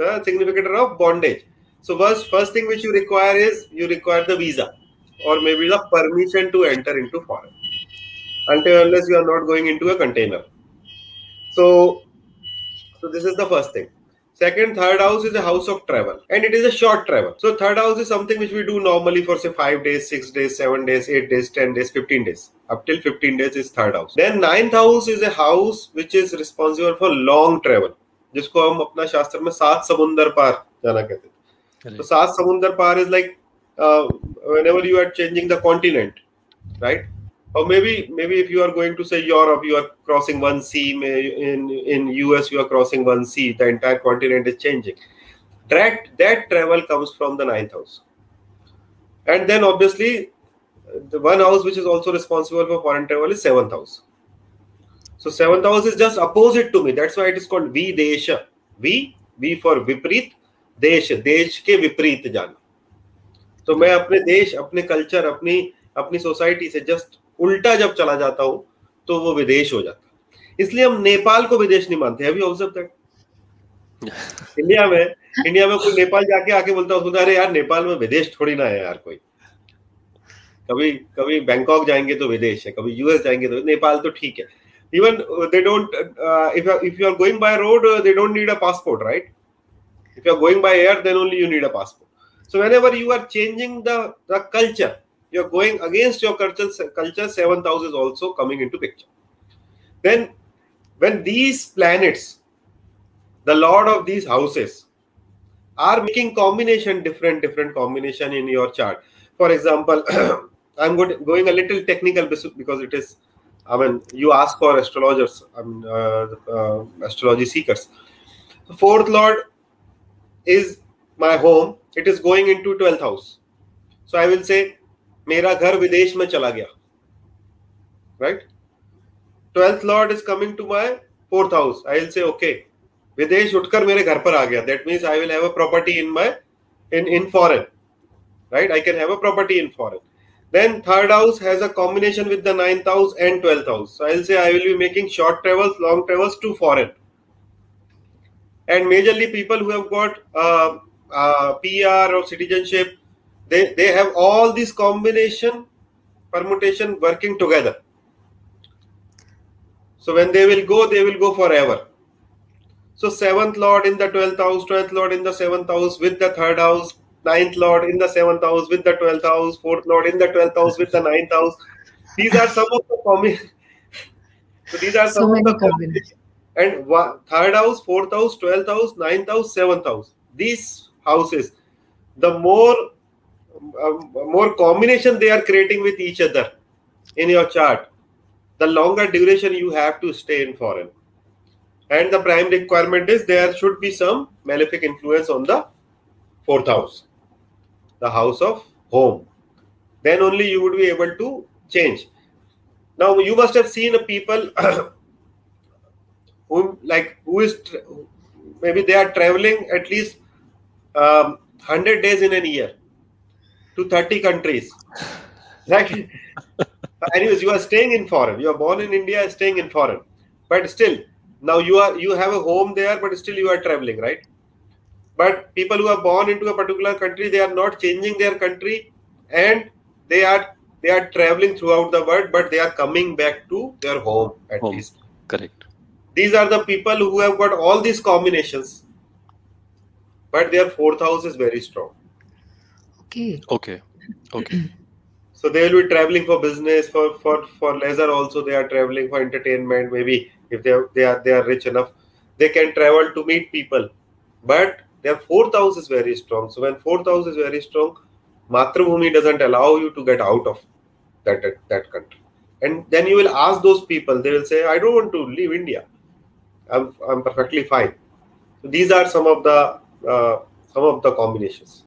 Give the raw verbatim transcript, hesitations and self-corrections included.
uh, significator of bondage. So first, first thing which you require is, you require the visa or maybe the permission to enter into foreign, until unless you are not going into a container. So, so this is the first thing. Second, third house is a house of travel, and it is a short travel. So third house is something which we do normally for say five days, six days, seven days, eight days, ten days, fifteen days. Up till fifteen days is third house. Then ninth house is a house which is responsible for long travel, जिसको हम अपना शास्त्र में सात समुंदर पार जाना कहते हैं. So सात समुंदर पार is like uh, whenever you are changing the continent, right? Or maybe maybe if you are going to say Europe, you are crossing one sea. In in U S, you are crossing one sea. The entire continent is changing. That that travel comes from the ninth house. And then obviously, the one house which is also responsible for foreign travel is seventh house. So seventh house is just opposite to me. That's why it is called Videsha. V V for Viprit. Desh Desh ke Viprit jana. So मैं अपने देश, अपने culture, अपनी अपनी society से just उल्टा जब चला जाता हूँ तो वो विदेश हो जाता है. इसलिए हम नेपाल को विदेश नहीं मानते. Have you observed that? India में इंडिया में कोई नेपाल जाके आके बोलता है, अरे यार नेपाल में विदेश थोड़ी ना है यार कोई. कभी कभी बैंकॉक जाएंगे तो विदेश है, कभी यूएस जाएंगे तो, नेपाल तो ठीक है. Even they don't, if you are going by road they don't need a passport, right? If you are going by air then only you need a passport. So whenever you are changing the the culture, you are going against your culture, culture seventh house is also coming into picture. Then when these planets, the lord of these houses, are making combination, different different combination in your chart. For example, I'm going, going a little technical because it is, I mean, you ask for astrologers, I mean, uh, uh, astrology seekers. The fourth lord is my home. It is going into twelfth house. So I will say, मेरा घर विदेश में चला गया, right? Twelfth lord is coming to my fourth house. I will say okay, विदेश उठकर मेरे घर पर आ गया. That means I will have a property in my in in foreign, right? I can have a property in foreign. Then third house has a combination with the ninth house and twelfth house. I will say I will be making short travels, long travels to foreign, and majorly people who have got PR और citizenship, They they have all these combination permutation working together. So when they will go, they will go forever. So seventh lord in the twelfth house, twelfth lord in the seventh house with the third house, ninth lord in the seventh house with the twelfth house, fourth lord in the twelfth house with the ninth house. These are some of the combination. So these are some so of the combination. And one, third house, fourth house, twelfth house, ninth house, seventh house. These houses, the more Um, more combination they are creating with each other in your chart, the longer duration you have to stay in foreign. And the prime requirement is there should be some malefic influence on the fourth house, the house of home. Then only you would be able to change. Now you must have seen a people who like who is tra- maybe they are traveling at least um, one hundred days in a year to thirty countries. Like, anyways, you are staying in foreign. You are born in India, staying in foreign. But still, now you are you have a home there, but still you are traveling, right? But people who are born into a particular country, they are not changing their country, and they are they are traveling throughout the world, but they are coming back to their home at home. Least. Correct. These are the people who have got all these combinations, but their fourth house is very strong. Okay. Okay. So they will be traveling for business, for, for, for leisure also. They are traveling for entertainment. Maybe if they are, they are they are rich enough, they can travel to meet people. But their fourth house is very strong. So when fourth house is very strong, Matrabhumi doesn't allow you to get out of that, that that country. And then you will ask those people. They will say, "I don't want to leave India. I'm I'm perfectly fine." So these are some of the uh, some of the combinations.